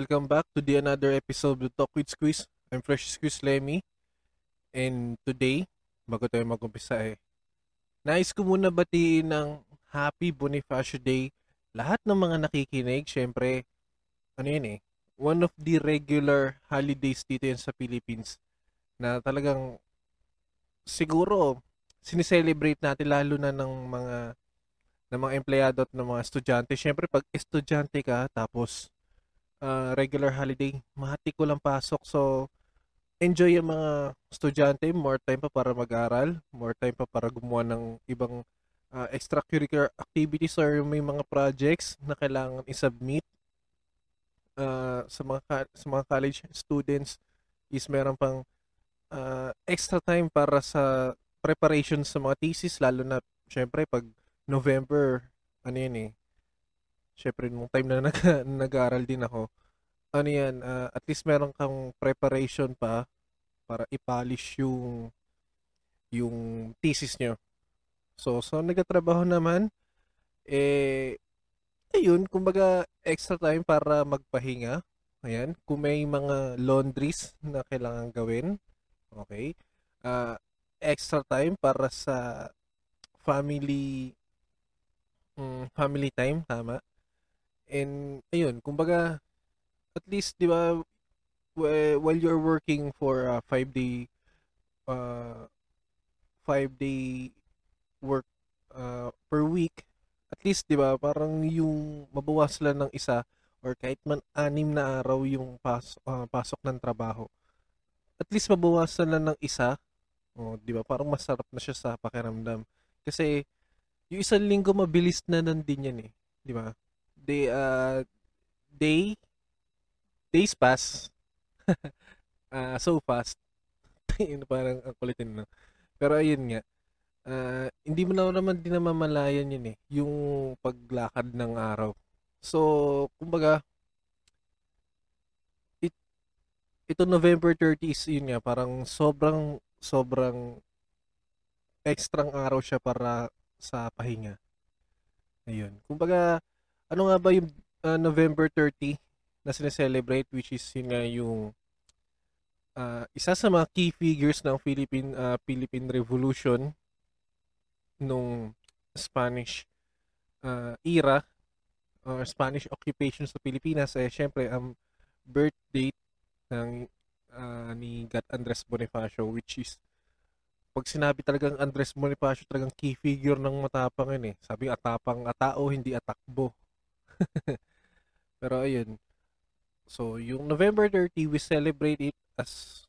welcome back to the another episode of Talk with Squeeze. I'm Fresh Squeeze Lemmy. And today, bago tayo mag-umpisa nais ko muna batiin ng Happy Bonifacio Day. Lahat ng mga nakikinig, syempre, one of the regular holidays dito yan sa Philippines na talagang siguro sineselebrate natin lalo na ng mga empleyado at ng mga estudyante. Syempre, pag estudyante ka, tapos regular holiday, mahati ko lang pasok. So, enjoy yung mga estudyante. More time pa para mag-aral. More time pa para gumawa ng ibang extracurricular activities or may mga projects na kailangan isubmit. Sa mga college students is meron pang extra time para sa preparation sa mga thesis. Lalo na, syempre, pag November, syempre, nung time na nag-aaral din ako, at least meron kang preparation pa para i-polish yung thesis nyo. So nagtatrabaho naman, ayun, kumbaga, extra time para magpahinga. Ayan, kung may mga laundries na kailangan gawin, okay. Extra time para sa family time, tama. And ayun, kumbaga, at least, di ba, while you're working for a 5-day work per week, at least, di ba, parang yung mabawasan ng isa or kahit man 6 na araw yung pasok ng trabaho, at least mabawasan ng isa, di ba, parang masarap na siya sa pakiramdam. Kasi yung isang linggo mabilis na nandin yan di ba? Days pass so fast. Parang ang kulit na. Pero ayun nga, hindi mo naman din namamalayan yun yung paglakad ng araw. So, kumbaga, ito November 30 is yun nga, parang sobrang extrang araw siya para sa pahinga. Ayun. Kumbaga, ano nga ba yung November 30 na sineselebrate, which is yun nga yung isa sa mga key figures ng Philippine Revolution nung Spanish era or Spanish occupation sa Pilipinas. Syempre, ang birth date ni Gat Andres Bonifacio, which is pag sinabi talagang Andres Bonifacio, talagang key figure ng matapang yun Sabi, atapang atao, hindi atakbo. Pero ayun. So, yung November 30, we celebrate it as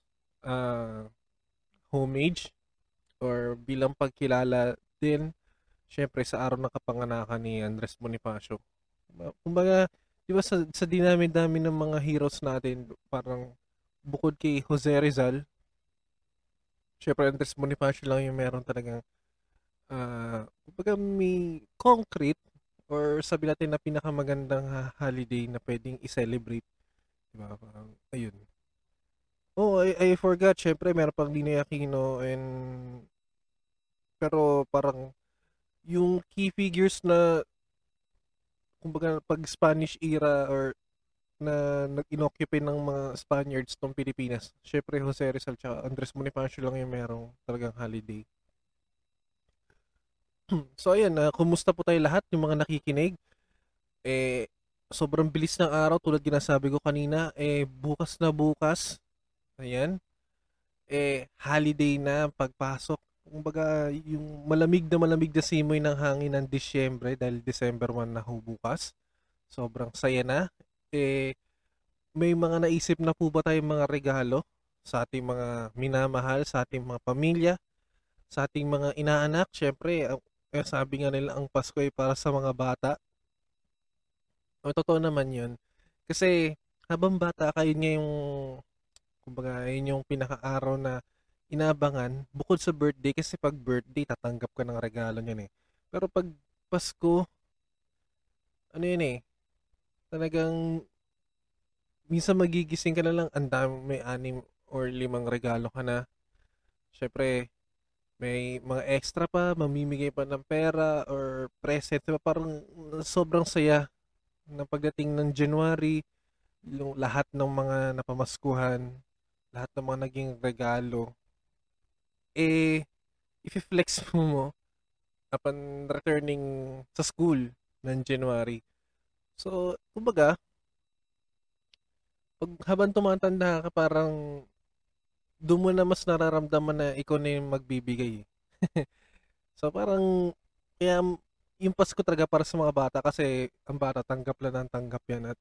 homage or bilang pagkilala din, syempre, sa araw ng kapanganakan ni Andres Bonifacio. Kumbaga, di ba sa dinami-dami ng mga heroes natin, parang bukod kay Jose Rizal, syempre, Andres Bonifacio lang yung meron talagang kumbaga may concrete or sabi natin na pinakamagandang holiday na pwedeng i-celebrate. Diba? Parang, ayun. Oh, I forgot. Syempre, meron pang Dino Aquino and pero parang yung key figures na kumbaga pag Spanish era or na nag-inoccupy ng mga Spaniards ng Pilipinas, syempre Jose Rizal at Andres Bonifacio lang yung merong talagang holiday. So ayan, kumusta po tayo lahat yung mga nakikinig? Sobrang bilis ng araw tulad ginasabi ko kanina, bukas na bukas. Ayan. Holiday na pagpasok. Kumbaga, yung malamig na simoy ng hangin ng Disyembre dahil December 1 na ho bukas. Sobrang saya na. May mga naisip na po ba tayong mga regalo sa ating mga minamahal, sa ating mga pamilya, sa ating mga inaanak? Syempre, sabi nga nila ang Pasko ay para sa mga bata. Totoo naman yun. Kasi habang bata ka, yun yung kumbaga, yun yung pinaka-araw na inaabangan bukod sa birthday. Kasi pag birthday, tatanggap ka ng regalo niyan Pero pag Pasko, talagang minsan magigising ka na lang, ang dami, may 6 or 5 regalo ka na. Syempre, may mga extra pa, mamimigay pa ng pera or present. Parang sobrang saya na pagdating ng January, lahat ng mga napamaskuhan, lahat ng mga naging regalo, eh, i-flex mo upon returning sa school ng January. So, kumbaga, pag habang tumatanda ka, parang doon mo na mas nararamdaman na ikaw na yung magbibigay. So, parang, kaya, yung Pasko talaga para sa mga bata kasi ang bata, tanggap lang ng tanggap yan. At,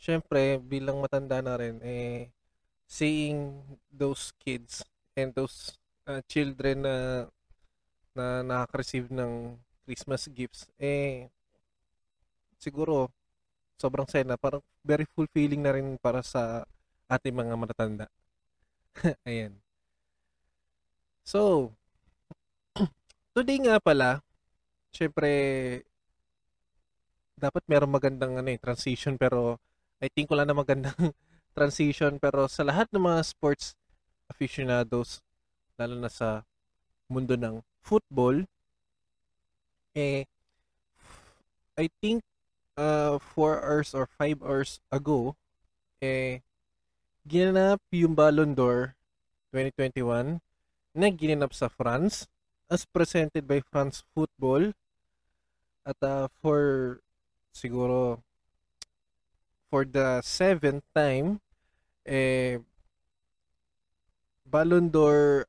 syempre, bilang matanda na rin, eh, seeing those kids and those children na nakaka-receive ng Christmas gifts, eh, siguro, sobrang saya na. Parang very fulfilling na rin para sa ating mga matatanda. Ayan. So, today nga pala, syempre, dapat merong magandang transition, pero I think wala na magandang transition, pero sa lahat ng mga sports aficionados, lalo na sa mundo ng football, eh, I think 4 hours or 5 hours ago, eh, ginanap yung Ballon d'Or 2021 na ginanap sa France as presented by France Football. At for the 7th time, eh, Ballon d'Or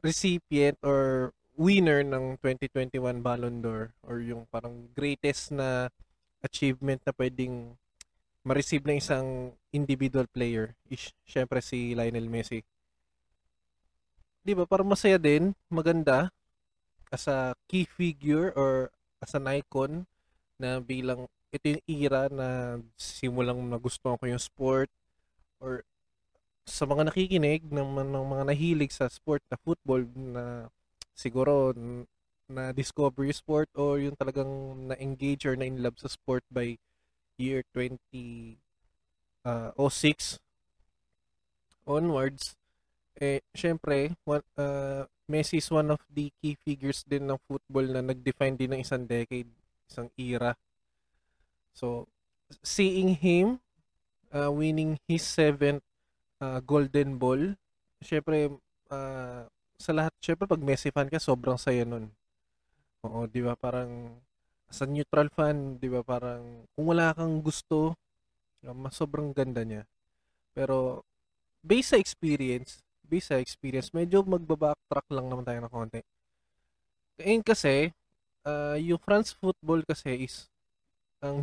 recipient or winner ng 2021 Ballon d'Or, or yung parang greatest na achievement na pwedeng ma-receive ng isang individual player is syempre si Lionel Messi. Di ba? Parang masaya din, maganda as a key figure or as an icon na bilang ito yung era na simulang nagustuhan ko yung sport, or sa mga nakikinig ng mga nahilig sa sport na football, na siguro na discover yung sport o yung talagang na-engage or na-inlove sa sport by year 2006 onwards, eh, syempre Messi is one of the key figures din ng football na nag-define din ng isang decade, isang era. So, seeing him winning his 7th golden ball, syempre sa lahat, syempre pag Messi fan ka, sobrang saya nun. Oo, di ba? Parang as a neutral fan, di ba? Parang kung wala kang gusto, mas sobrang ganda niya. Pero based sa experience, medyo magbabacktrack lang naman tayo ng konti. Ngayon kasi, yung France Football kasi is ang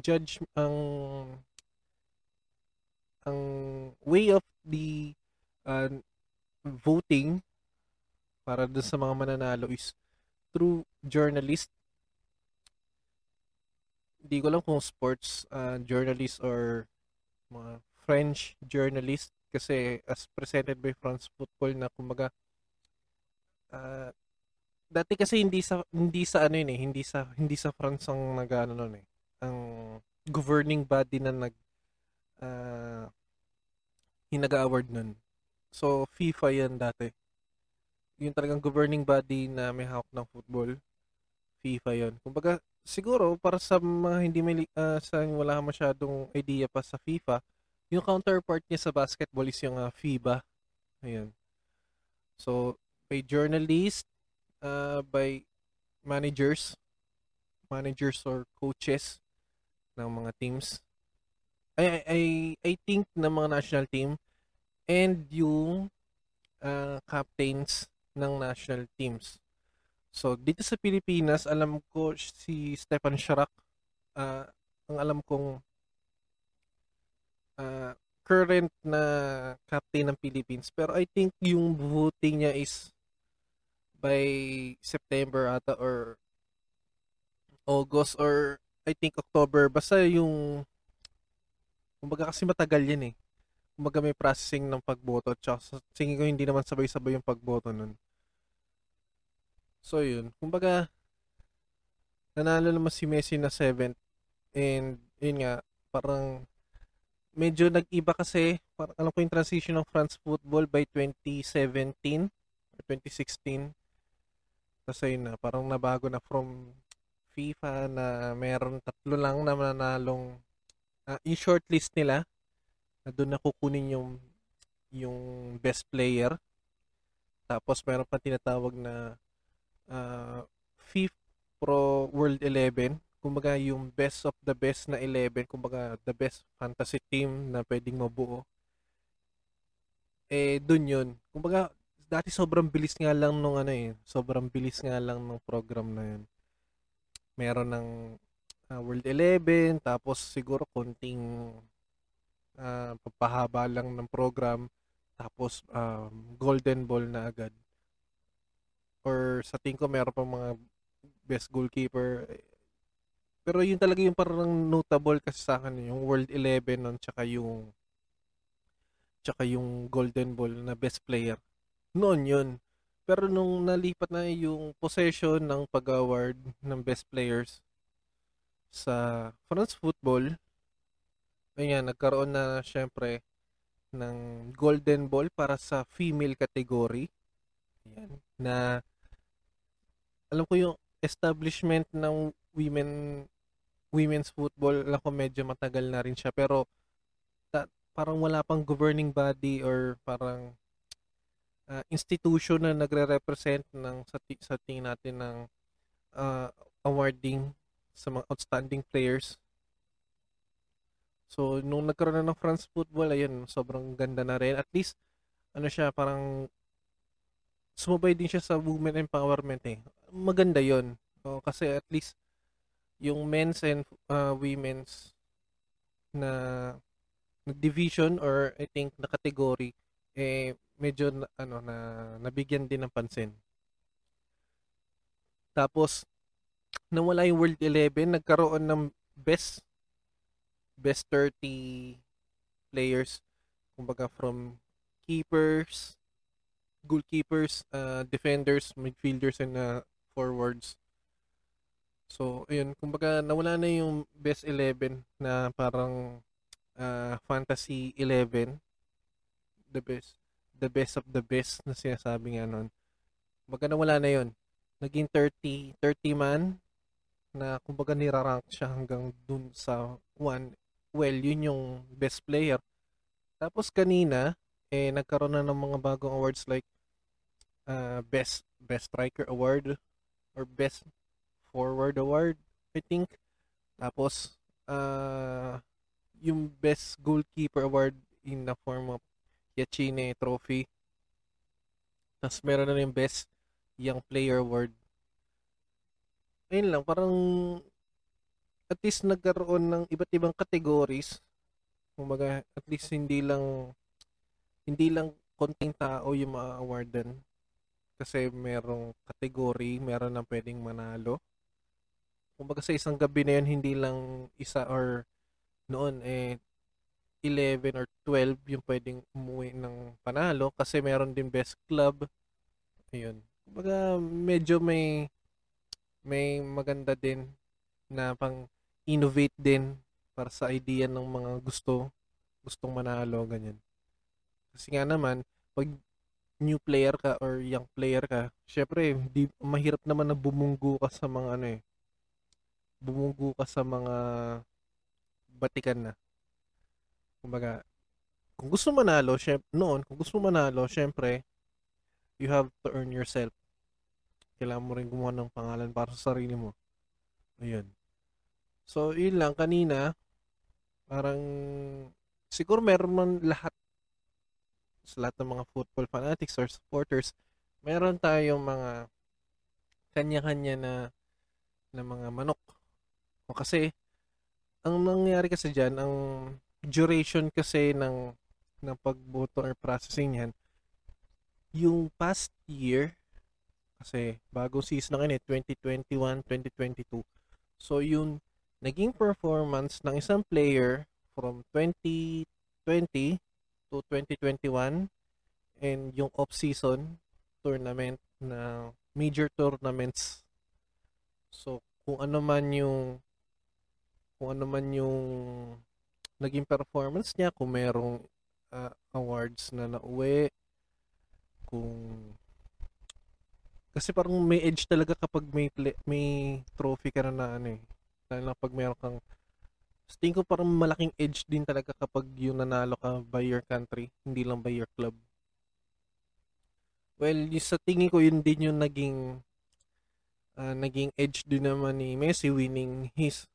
way of the voting para dun sa mga mananalo is through journalist. Hindi ko alam kung sports journalist or mga French journalist, kasi as presented by France Football na kumaga dati kasi hindi sa France ang nagano noon eh, ang governing body na hinaga-award nun. So, FIFA yan dati. Yung talagang governing body na may hawak ng football, FIFA yun. Kumbaga, siguro, para sa mga hindi may, sa wala masyadong idea pa sa FIFA, yung counterpart niya sa basketball is yung FIBA. Ayan. So, by journalists, by managers or coaches ng mga teams, I think ng mga national team, and yung captains ng national teams. So, dito sa Pilipinas, alam ko si Stephan Sharac, ang alam kong current na captain ng Philippines. Pero I think yung voting niya is by September ata or August or I think October. Basta yung kumbaga kasi matagal yan eh. Kumbaga may processing ng pagboto. Tsaka tingin ko hindi naman sabay-sabay yung pagboto nun. So yun. Kumbaga nanalo naman si Messi na 7th. And yun nga, parang medyo nag-iba kasi. Parang alam ko yung transition ng France Football by 2017 or 2016. Kasi yun na, parang nabago na from FIFA na meron 3 lang na mananalong i-shortlist nila na doon na kukunin yung best player. Tapos meron pa tinatawag na FIFA Pro World 11, kumbaga yung best of the best na 11, kumbaga the best fantasy team na pwedeng mabuo. Eh doon yun. Kumbaga dati sobrang bilis nga lang nung sobrang bilis nga lang nung program na yun. Meron ng World 11, tapos siguro konting papahaba lang ng program, tapos Golden Ball na agad. Or sa tingin ko meron pa mga best goalkeeper. Pero yun talaga yung parang notable kasi sa akin, yung World 11 nun, tsaka yung Golden Ball na best player. Noon yun. Pero nung nalipat na yung possession ng pag-award ng best players sa France Football, ayan, nagkaroon na syempre ng Golden Ball para sa female category. Ayan, na alam ko yung establishment ng women's football, alam ko medyo matagal na rin siya, pero parang wala pang governing body or parang institution na nagre-represent ng sa tingin natin ng awarding sa mga outstanding players. So nung nagkaroon na ng France Football, ayun, sobrang ganda na rin. At least parang sumabay din siya sa women empowerment . Maganda yun. So, kasi at least yung men's and women's na division or I think na category, medyo nabigyan din ng pansin. Tapos nawala yung World 11, nagkaroon ng best 30 players, kumbaga from keepers, goalkeepers, defenders, midfielders, and forwards. So, ayun, kumbaga nawala na yung best 11 na parang fantasy 11, the best of the best na sinasabi nga nun. Kumbaga nawala na yun. Naging 30 man na kumbaga nirarank siya hanggang dun sa 1. Well, yun yung best player. Tapos kanina, nagkaroon na ng mga bagong awards like best striker award or best forward award, I think. Tapos yung best goalkeeper award in the form of Yachine trophy. Tapos meron na yung best young player award. Ayun lang, parang at least nagkaroon ng iba't ibang categories. Kumbaga at least hindi lang konting tao yung ma-awardan. Kasi merong category, meron nang pwedeng manalo. Kumbaga sa isang gabi na yun, hindi lang isa or noon 11 or 12 yung pwedeng umuwi ng panalo kasi meron din best club. Ayun. Kumbaga medyo may maganda din na pang innovate din para sa idea ng mga gustong manalo, ganyan. Kasi nga naman pag new player ka or young player ka, syempre mahirap naman na bumunggo ka sa mga bumunggo ka sa mga batikan na. Kumbaga, kung gusto manalo, syempre you have to earn yourself. Kailangan mo rin gumawa ng pangalan para sa sarili mo. Ayun. So, yun lang kanina, parang siguro meron man lahat ng mga football fanatics or supporters, meron tayong mga kanya-kanya na mga manok. O kasi, ang nangyari kasi dyan, ang duration kasi ng pagboto or processing yan, yung past year, kasi bagong season na yun 2021, 2022. So yung naging performance ng isang player from 2020 to 2021 and yung off-season tournament na major tournaments. So kung ano man yung naging performance niya, kung merong awards na nauwi, kung kasi parang may edge talaga kapag may trophy ka na na pag meron kang Tingin ko parang malaking edge din talaga kapag yung nanalo ka by your country, hindi lang by your club. Well, sa tingin ko yun din yung naging edge din naman ni Messi winning his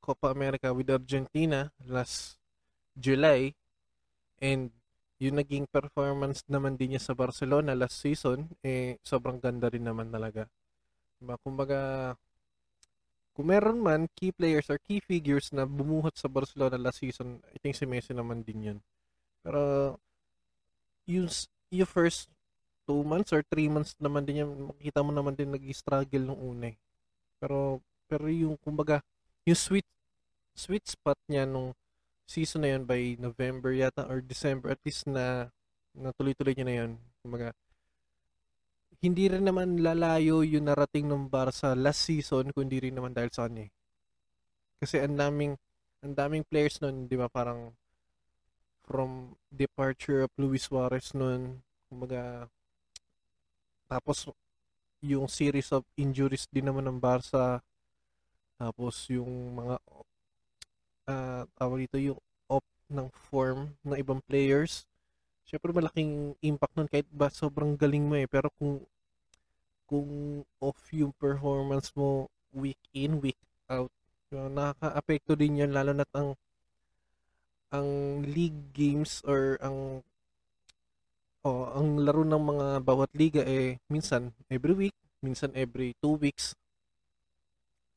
Copa America with Argentina last July, and yung naging performance naman din niya sa Barcelona last season, eh sobrang ganda rin naman talaga. Diba? Kumbaga, kung meron man key players or key figures na bumuhat sa Barcelona last season, I think si Messi naman din yun. Pero yung first 2 months or 3 months naman din yun, makikita mo naman din nag-struggle nung una. Pero yung kumbaga, yung sweet spot niya nung season na yun by November yata or December, at least na tuloy-tuloy niya na yun. Kumbaga, hindi rin naman lalayo yung narating ng Barca last season, kundi rin naman dahil sa kanya. Kasi ang daming players nun, di ba, parang from departure of Luis Suarez nun, kumbaga, tapos yung series of injuries din naman ng Barca, tapos yung mga tawag dito, yung off ng form ng ibang players. Siyempre malaking impact nun, kahit ba sobrang galing mo eh, pero kung off yung performance mo week in, week out, nakaka-apekto din yun, lalo na't ang league games or ang laro ng mga bawat liga eh minsan every week, minsan every 2 weeks.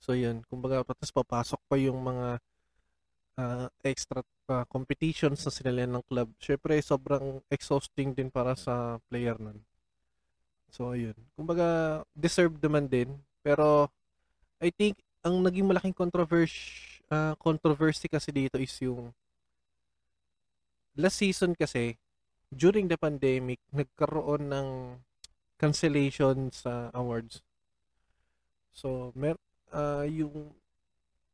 So yun, kumbaga tapos papasok pa yung mga extra competitions na sinalihan ng club. Syempre sobrang exhausting din para sa player nun. So ayun, kumbaga deserved naman din, pero I think ang naging malaking controversy kasi dito is yung last season, kasi during the pandemic nagkaroon ng cancellation sa awards. So yung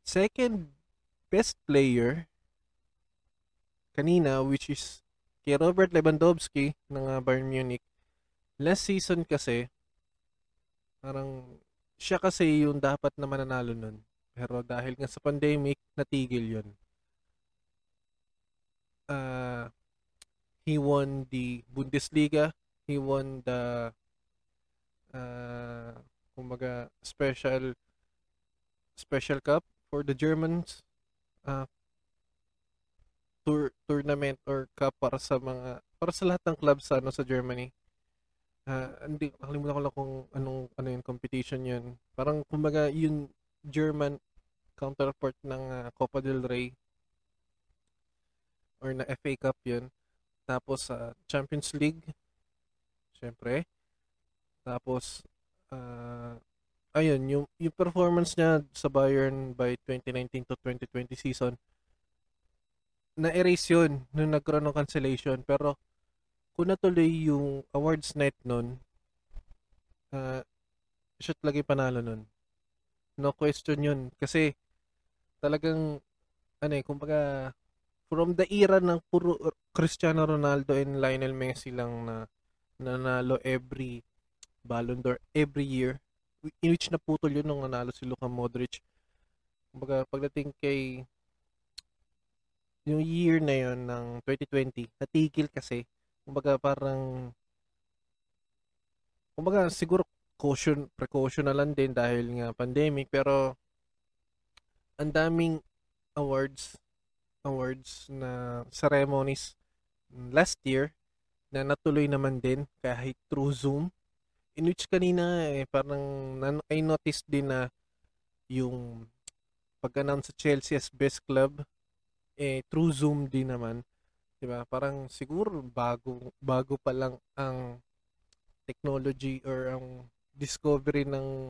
second best player kanina, which is kay Robert Lewandowski ng Bayern Munich. Last season kasi parang siya kasi yung dapat na mananalo nun, pero dahil nga sa pandemic natigil yun. He won the Bundesliga, he won the kumbaga special cup for the Germans, tournament or cup para sa lahat ng clubs sa Germany. Hindi nakalimutan ko lang kung ano yung competition yun. Parang kumbaga yung German counterpart ng Copa del Rey or na FA Cup yun. Tapos Champions League, syempre. Tapos ayun, yung performance niya sa Bayern by 2019 to 2020 season, na-erase yun nung nagkaroon ng cancellation. Pero kung natuloy yung awards night nun, siya talaga yung panalo nun. No question yun. Kasi talagang kumbaga from the era ng puro Cristiano Ronaldo and Lionel Messi lang na nanalo every Ballon d'Or every year, in which naputol yun nung nanalo si Luka Modric. Kumbaga, pagdating kay yung year na yun ng 2020, natigil kasi. Kumbaga, siguro precaution na lang din dahil nga pandemic, pero ang daming awards na ceremonies last year na natuloy naman din kahit through Zoom. In which kanina parang I noticed din na yung pag-announce sa Chelsea as best club through Zoom din naman, 'di ba? Parang siguro bago pa lang ang technology or ang discovery ng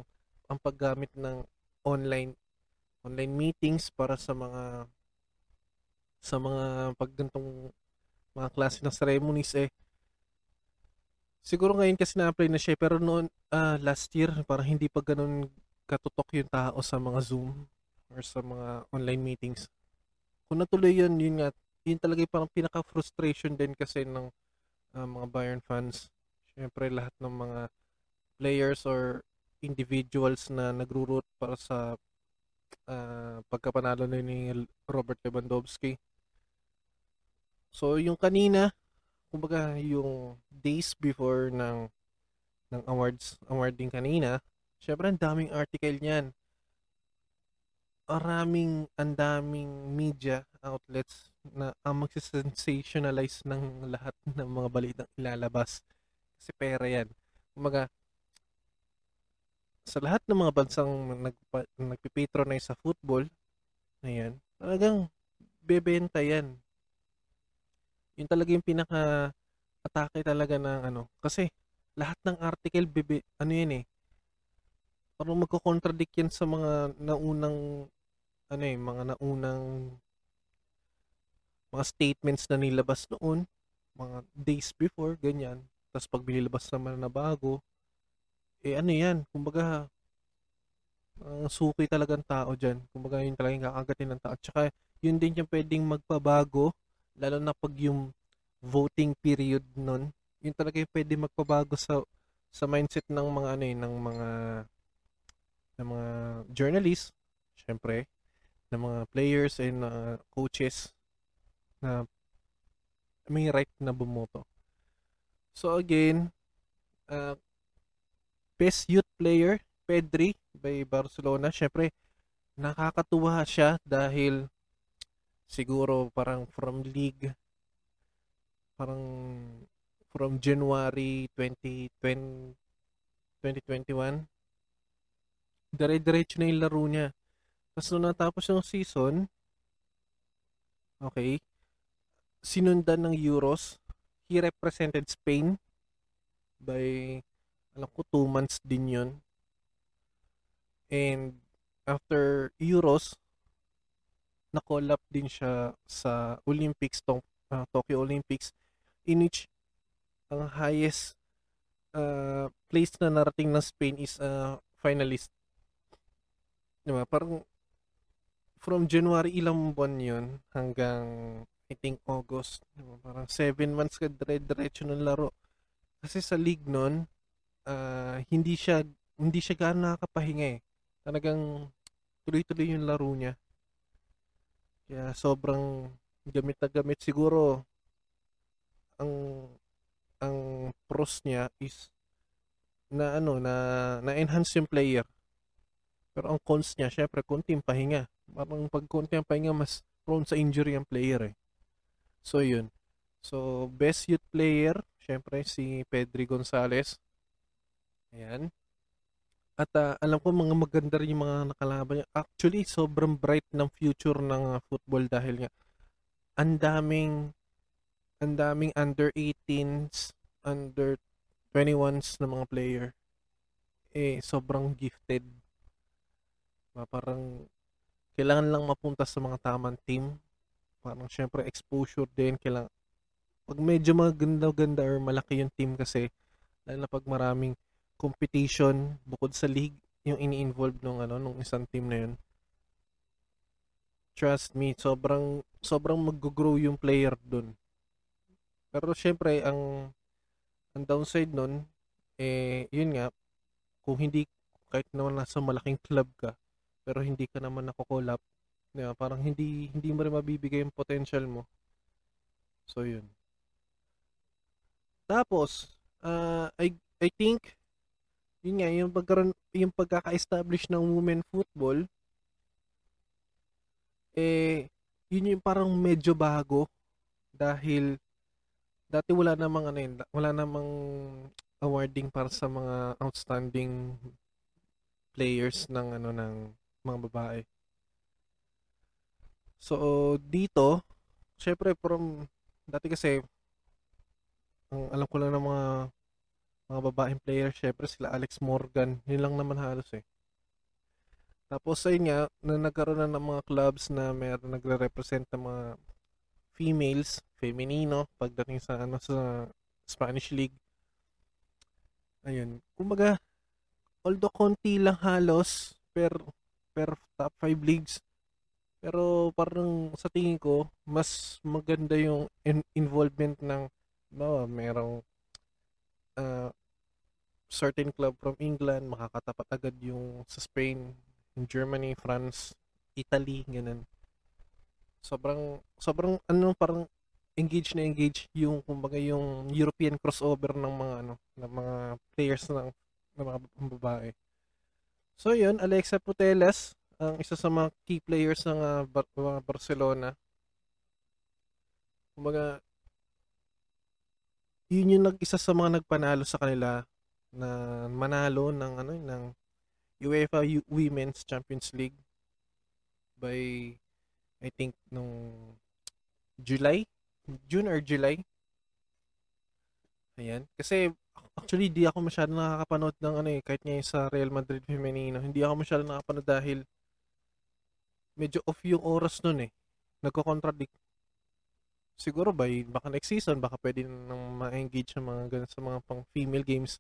ang paggamit ng online meetings para sa mga paggantong mga klase ng ceremonies eh. Siguro ngayon kasi na-apply na siya, pero noon last year parang hindi pa ganoon katutok yung tao sa mga Zoom or sa mga online meetings. Kung natuloy yun talaga yung parang pinaka-frustration din kasi ng mga Bayern fans. Syempre lahat ng mga players or individuals na nagro-root para sa pagkapanalo na ni Robert Lewandowski. So yung kanina, kumbaga yung days before ng awarding kanina, syempre ang daming article niyan. Ang daming media outlets na ang magsisensationalize ng lahat ng mga balitang ilalabas. Kasi pera yan. Kumbaga, sa lahat ng mga bansang nagpipatronize sa football, ayan, talagang bebenta yan. Yun talaga yung pinaka-atake talaga ng ano. Kasi lahat ng article, ano yan eh, parang magko-contradict yan sa mga naunang mga statements na nilabas noon, mga days before, ganyan. Tapos pag binilabas naman na bago, yan, kumbaga, suki talagang tao dyan. Kumbaga, yun talagang kakagatin ng tao. Tsaka, yun din yung pwedeng magpabago, lalo na pag yung voting period nun, yun talaga yung pwedeng magpabago sa mindset ng mga, ng mga journalists, syempre, ng mga players and coaches, na may right na bumoto. So again, best youth player Pedri by Barcelona. Syempre nakakatuwa siya dahil siguro parang from league, parang from January 2021 dire-diretso na yung laro niya. Tapos nung natapos yung season, okay, sinundan ng Euros. He represented Spain by, alam ko, 2 months din yun. And after Euros, na-call up din siya sa Olympics, Tokyo Olympics, in which ang highest place na narating ng Spain is finalist. Diba? Parang from January, ilang buwan yun, hanggang I think August. Parang 7 months ka dire-diretso ng laro. Kasi sa league nun, hindi siya gaano nakakapahinga eh. Talagang tuloy-tuloy yung laro niya. Kaya sobrang gamit na gamit. Siguro, ang pros niya is na-enhance yung player. Pero ang cons niya, syempre, konting pahinga. Parang pag konting pahinga, mas prone sa injury ang player eh. So, yun. So, best youth player, syempre, si Pedri Gonzalez. Ayan. At alam ko, mga maganda rin yung mga nakalaban niya. Actually, sobrang bright ng future ng football dahil nga ang daming under 18s, under 21s na mga player. Eh, sobrang gifted. Parang kailangan lang mapunta sa mga tamang team. Parang syempre exposure din kailangan. Pag medyo maganda-ganda or malaki yung team kasi, lalo na pag maraming competition bukod sa league yung ini-involve nung isang team na yun. Trust me, sobrang mag-grow yung player dun. Pero syempre ang downside nun eh yun nga, kung hindi, kahit naman nasa malaking club ka pero hindi ka naman nakokolap, yeah, parang hindi mo rin mabibigay yung potential mo. So, yun. Tapos, I think, yun nga, yung pagkaka-establish ng women football, eh, yun yung parang medyo bago dahil dati wala namang awarding para sa mga outstanding players ng mga babae. So, dito, syempre from, dati kasi, ang alam ko lang ng mga babaeng player, syempre sila Alex Morgan, yun lang naman halos eh. Tapos ayun nga, na nagkaroon na ng mga clubs na meron nagre-represent ng mga females, femenino, pagdating sa, sa Spanish League. Ayun, kumbaga, although konti lang halos per top 5 leagues, pero parang sa tingin ko, mas maganda yung involvement ng merong certain club from England, makakatapat agad yung sa Spain. Germany, France, Italy, ganun. Sobrang ano, parang engage na engage yung kumbaga yung European crossover ng mga ano, ng mga players ng mga babae. So yun, Alexia Putellas ang isa sa mga key players ng Barcelona. Kumbaga yun yung nag-isa sa mga nagpanalo sa kanila na manalo ng ano ng UEFA Women's Champions League by I think nung June or July. Ayan, kasi actually di ako masyado nakakapanood ng ano eh, kahit nga sa Real Madrid femenino, hindi ako masyado nakakapanood dahil medyo off yung oras nun eh. Nagko-contradict. Siguro baka next season baka pwede nang ma-engage sa mga ganun sa mga pang female games.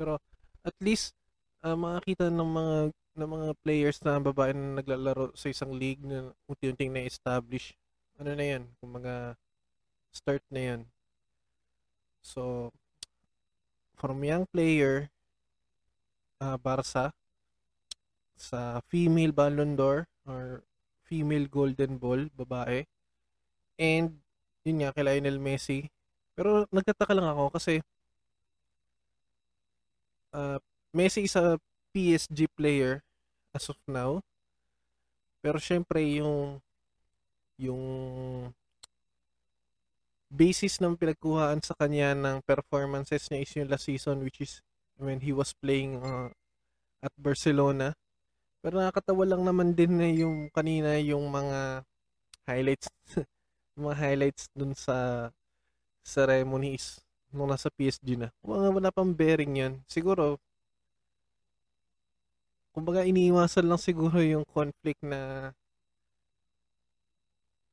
Pero at least makakita ng mga players na babae na naglalaro sa isang league na unti-unting na-establish. Ano na yan? Kung mga start na yan. So, from young player, Barca, sa female Ballon d'Or or female Golden Ball, babae. And, yun nga, kay Lionel Messi. Pero nagtataka lang ako kasi Messi is a PSG player as of now. Pero syempre yung basis ng pinagkuhaan sa kanya ng performances niya is yung last season, which is when he was playing at Barcelona. Pero nakakatawa lang naman din na yung kanina yung mga highlights dun sa ceremony is nung nasa PSG na. Wala pang bearing yun. Siguro kumbaga iniiwasan lang siguro yung conflict na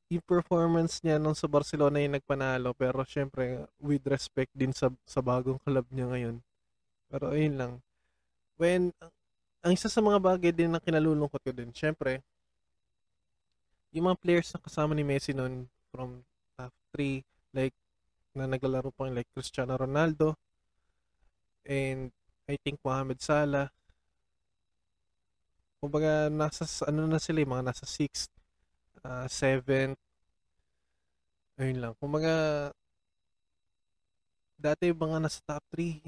yung performance niya nung sa Barcelona yung nagpanalo, pero syempre with respect din sa bagong club niya ngayon. Pero ayun lang. Ang isa sa mga bagay din na kinalulungkot ko din, syempre yung mga players na kasama ni Messi noon from top 3 like na naglalaro pa like Cristiano Ronaldo and I think Muhammad Sala. Kumbaga nasa ano na sila, mga nasa 6th 7th. Ayun lang. Kung mga dati mga nasa top 3,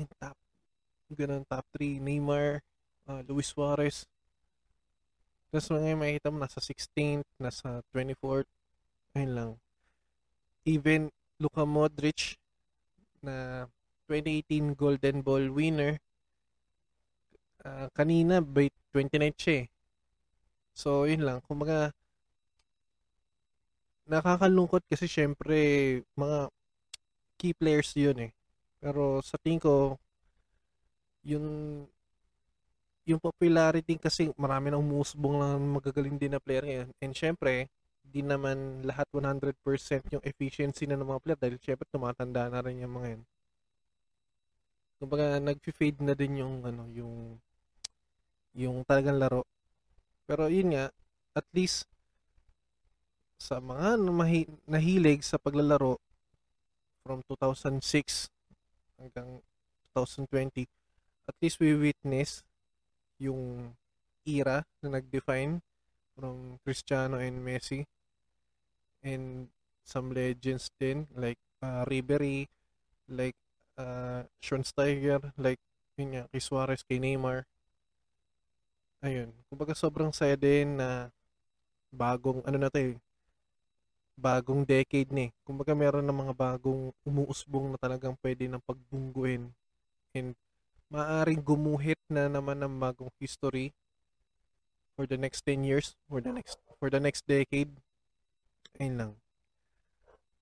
top 3, Neymar, Luis Suarez. Tapos mga ngayon makikita mo nasa 16th, nasa 24th. Ayun lang. Even Luka Modric na 2018 Golden Ball winner. Kanina by 29th siya eh. So yun lang. Kung mga nakakalungkot kasi syempre mga key players yun eh. Pero sa tingin ko yung popularity kasi marami nang umuusbong lang magagaling din na player ngayon. And syempre di naman lahat 100% yung efficiency na ng mga player dahil syempre tumatanda na rin yung mga yan. Kumbaga nag-fade na din yung ano yung talagang laro. Pero yun nga, at least sa mga nahilig sa paglalaro from 2006 hanggang 2020, at least we witness yung era na nag-define from Cristiano and Messi and some legends din like Ribery, like Schweinsteiger, like yun nga, kay Suarez, kay Neymar. Ayun, kumbaga sobrang saya din na bagong ano na tayo, bagong decade ni. Kumbaga meron ng mga bagong umuusbong na talagang pwede nang pagbungguin. And maaaring gumuhit na naman ng bagong history for the next 10 years, for the next decade. Ayun lang.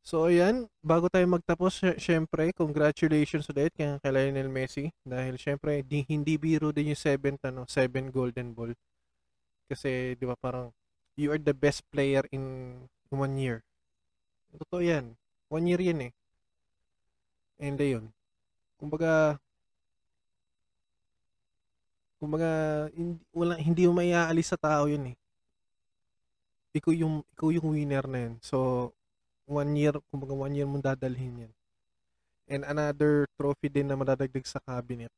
So ayan, bago tayo magtapos, syempre congratulations ulit kay Lionel Messi dahil syempre hindi biro din yung 7 Golden Ball. Kasi di ba parang you are the best player in 1 year. Totoo yan. 1 year yan eh. And ayun. Kumbaga hindi mo maiaalis sa tao yun eh. Ikaw yung winner na yan. So 1 year, kumbaga 1 year mong dadalhin yan. And another trophy din na madadagdag sa cabinet.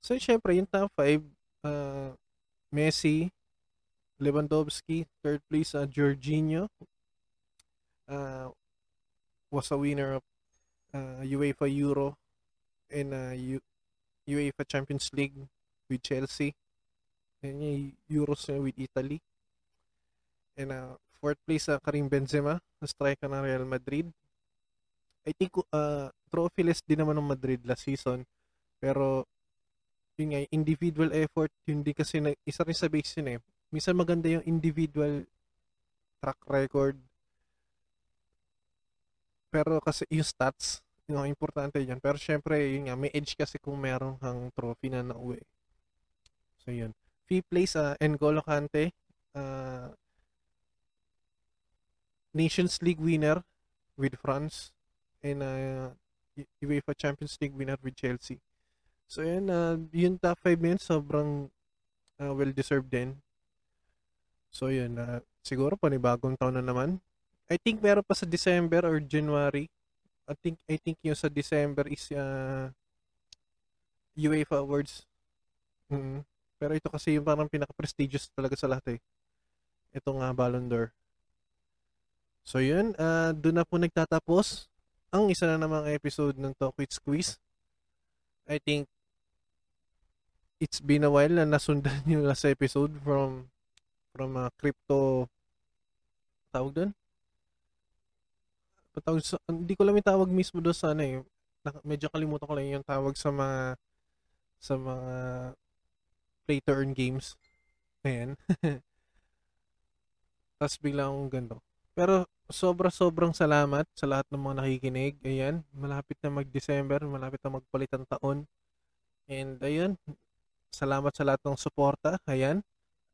So syempre yung top 5, Messi, Lewandowski, third place, Jorginho was a winner of UEFA Euro and UEFA Champions League with Chelsea and Euros with Italy. And fourth place, Karim Benzema, striker ng Real Madrid. I think trophyless din naman ng Madrid last season, pero yun nga, individual effort, hindi kasi na, isa rin sa base yun eh. Minsan maganda yung individual track record, pero kasi yung stats, yun ang importante yun. Pero syempre, yun nga, may edge kasi kung meron kang trophy na nauwi. So yun. Fifth place, N'Golo Kante, Nations League winner with France, and UEFA Champions League winner with Chelsea. So yun, yung top 5 minutes sobrang well-deserved din. So yun, siguro panibagong taon na naman. I think meron pa sa December or January. I think yung sa December is UEFA Awards. Pero ito kasi yung parang pinaka-prestigious talaga sa lahat eh. Itong Ballon d'Or. So yun, doon na po nagtatapos ang isa na namang episode ng Talk with Squeeze. I think it's been a while na nasundan yung last episode from crypto, tawag doon? Hindi ko lang yung tawag mismo doon sana eh. Medyo kalimutan ko lang yung tawag sa mga play to earn games. Ayan. Tapos bigla akong ganito. Pero sobrang salamat sa lahat ng mga nakikinig. Ayan, malapit na mag-December, malapit na magpalit ang taon. And ayun, salamat sa lahat ng suporta. Ayan.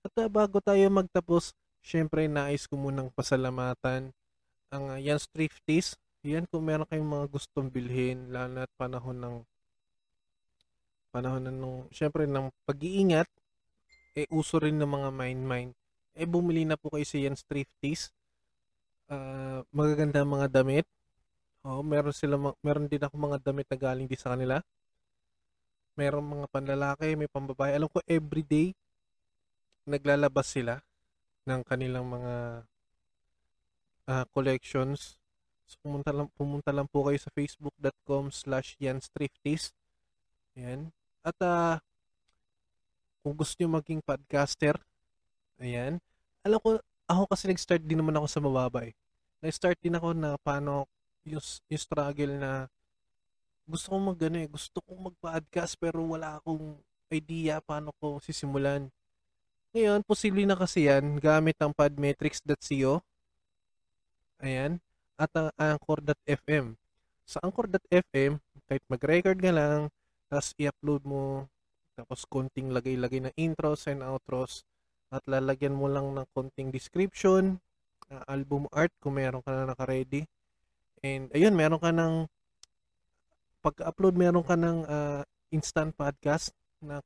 At bago tayo magtapos, syempre nais ko munang pasalamatan ang Yan Thrifties. Yan, kung meron kayong mga gustong bilhin, lalo na at panahon ng syempre ng pag-iingat, uso rin ng mga mine. Bumili na po kayo sa Yan Thrifties. Magaganda mga damit. Meron din ako mga damit na galing din sa kanila. Meron mga panlalaki, may pambabae. Alam ko everyday naglalabas sila ng kanilang mga collections. So pumunta lang po kayo sa facebook.com/yanstrifties. Ayan. At kung gusto nyo maging podcaster, ayan. Alam ko, ako kasi nag-start din naman ako sa mababa eh. Nag-start din ako na paano yung struggle na gusto kong mag-podcast pero wala akong idea paano ko sisimulan. Ngayon, posible na kasi yan gamit ang podmetrics.co. Ayan. At ang Anchor.fm. Sa Anchor.fm, kahit mag-record ka lang, tapos i-upload mo, tapos konting lagay-lagay na intros and outros, at lalagyan mo lang ng konting description, album art kung meron ka na naka-ready. And ayun, meron ka ng pag-upload, meron ka ng instant podcast na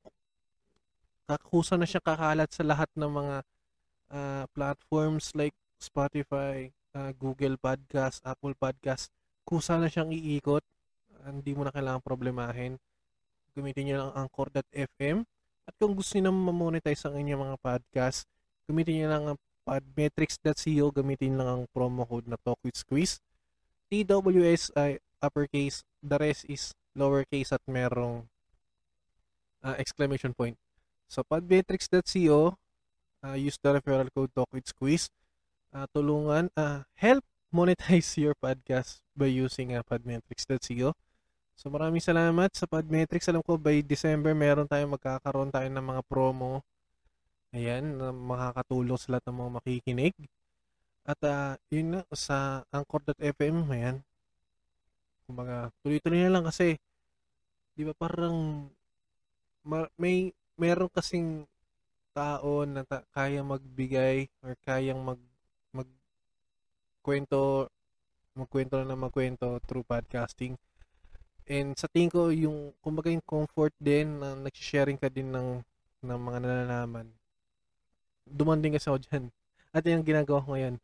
kakusa na siya kakalat sa lahat ng mga platforms like Spotify, Google Podcast, Apple Podcast. Kusa na siyang iikot. Hindi mo na kailangang problemahin. Gamitin nyo lang ang Anchor.fm. At kung gusto niyo naman ma-monetize ang inyong mga podcast, gamitin niyo lang ang podmetrics.co, gamitin lang ang promo code na Talk with Squeeze. TWS ay uppercase, the rest is lowercase at merong exclamation point. So podmetrics.co, use the referral code Talk with Squeeze. Tulungan, help monetize your podcast by using podmetrics.co. So maraming salamat sa Podmetrics. Alam ko by December magkakaroon tayo ng mga promo. Ayan, na makakatulong sa lahat ng mga makikinig. At yun na, sa Anchor.fm, ayan. Kumbaga, tuloy-tuloy na lang kasi, di ba parang, meron kasing tao na kaya magbigay or kayang magkwento through podcasting. And sa tingin ko, yung kumbaga yung comfort din na nagsharing ka din ng mga nalalaman. Duman din kasi ako dyan. At yung ginagawa ko ngayon.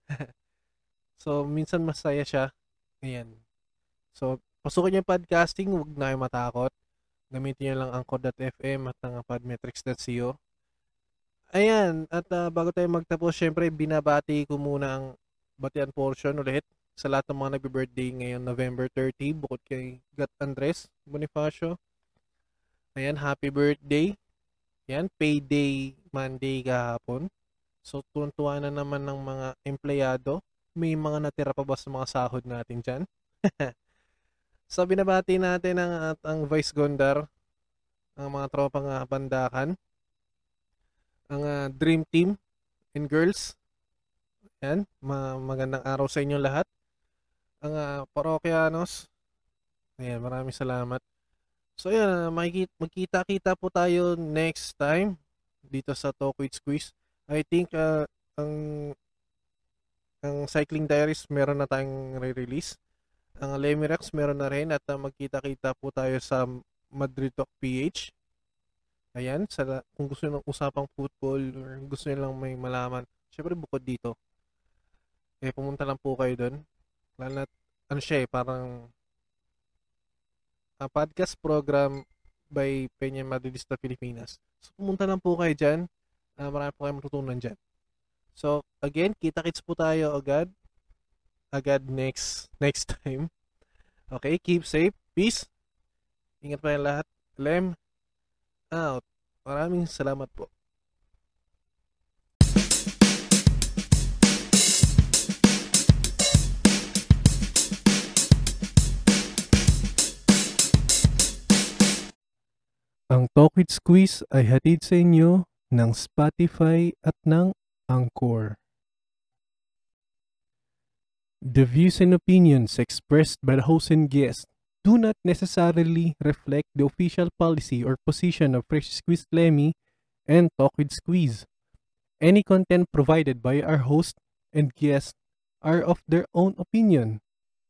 So, minsan masaya siya. Ayan. So, pasukan niyo yung podcasting. Huwag na kayo matakot. Gamitin niyo lang Anchor.fm at ang podmetrics.co. Ayan, at bago tayo magtapos, syempre binabati ko muna ang batian portion ulit sa lahat ng mga nagbi-birthday ngayon, November 30, bukod kay Gat Andres Bonifacio. Ayan, happy birthday. Ayan, payday Monday kahapon. So, tuntuan na naman ng mga empleyado. May mga natira pa ba sa mga sahod natin dyan? So, binabati natin ang Vice Gondar, ang mga tropang Bandakan, ang Dream Team and Girls. Ayan, magandang araw sa inyo lahat. Ang Parokyanos, ayan, maraming salamat. So ayan, magkita-kita po tayo next time dito sa Talk with Squeeze. I think ang Cycling Diaries meron na tayong re-release. Ang Lemirax meron na rin, at magkita-kita po tayo sa Madrid Talk PH. Ayan, kung gusto nyo ng usapang football or gusto nyo lang may malaman, syempre bukod dito, pumunta lang po kayo doon. Lalo na, ano siya parang podcast program by Peña Madridista Pilipinas. So, pumunta lang po kayo dyan. Marami po kayo matutunan dyan. So, again, kita-kits po tayo agad. Agad next time. Okay, keep safe. Peace. Ingat pa yung lahat. Lem out. Maraming salamat po. Ang Talk with Squeeze ay hatid sa inyo ng Spotify at ng Anchor. The views and opinions expressed by the host and guest do not necessarily reflect the official policy or position of Fresh Squeeze Lemmy and Talk with Squeeze. Any content provided by our host and guest are of their own opinion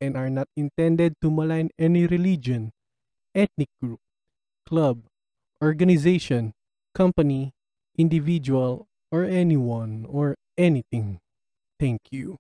and are not intended to malign any religion, ethnic group, club, organization, company, individual, or anyone or anything. Thank you.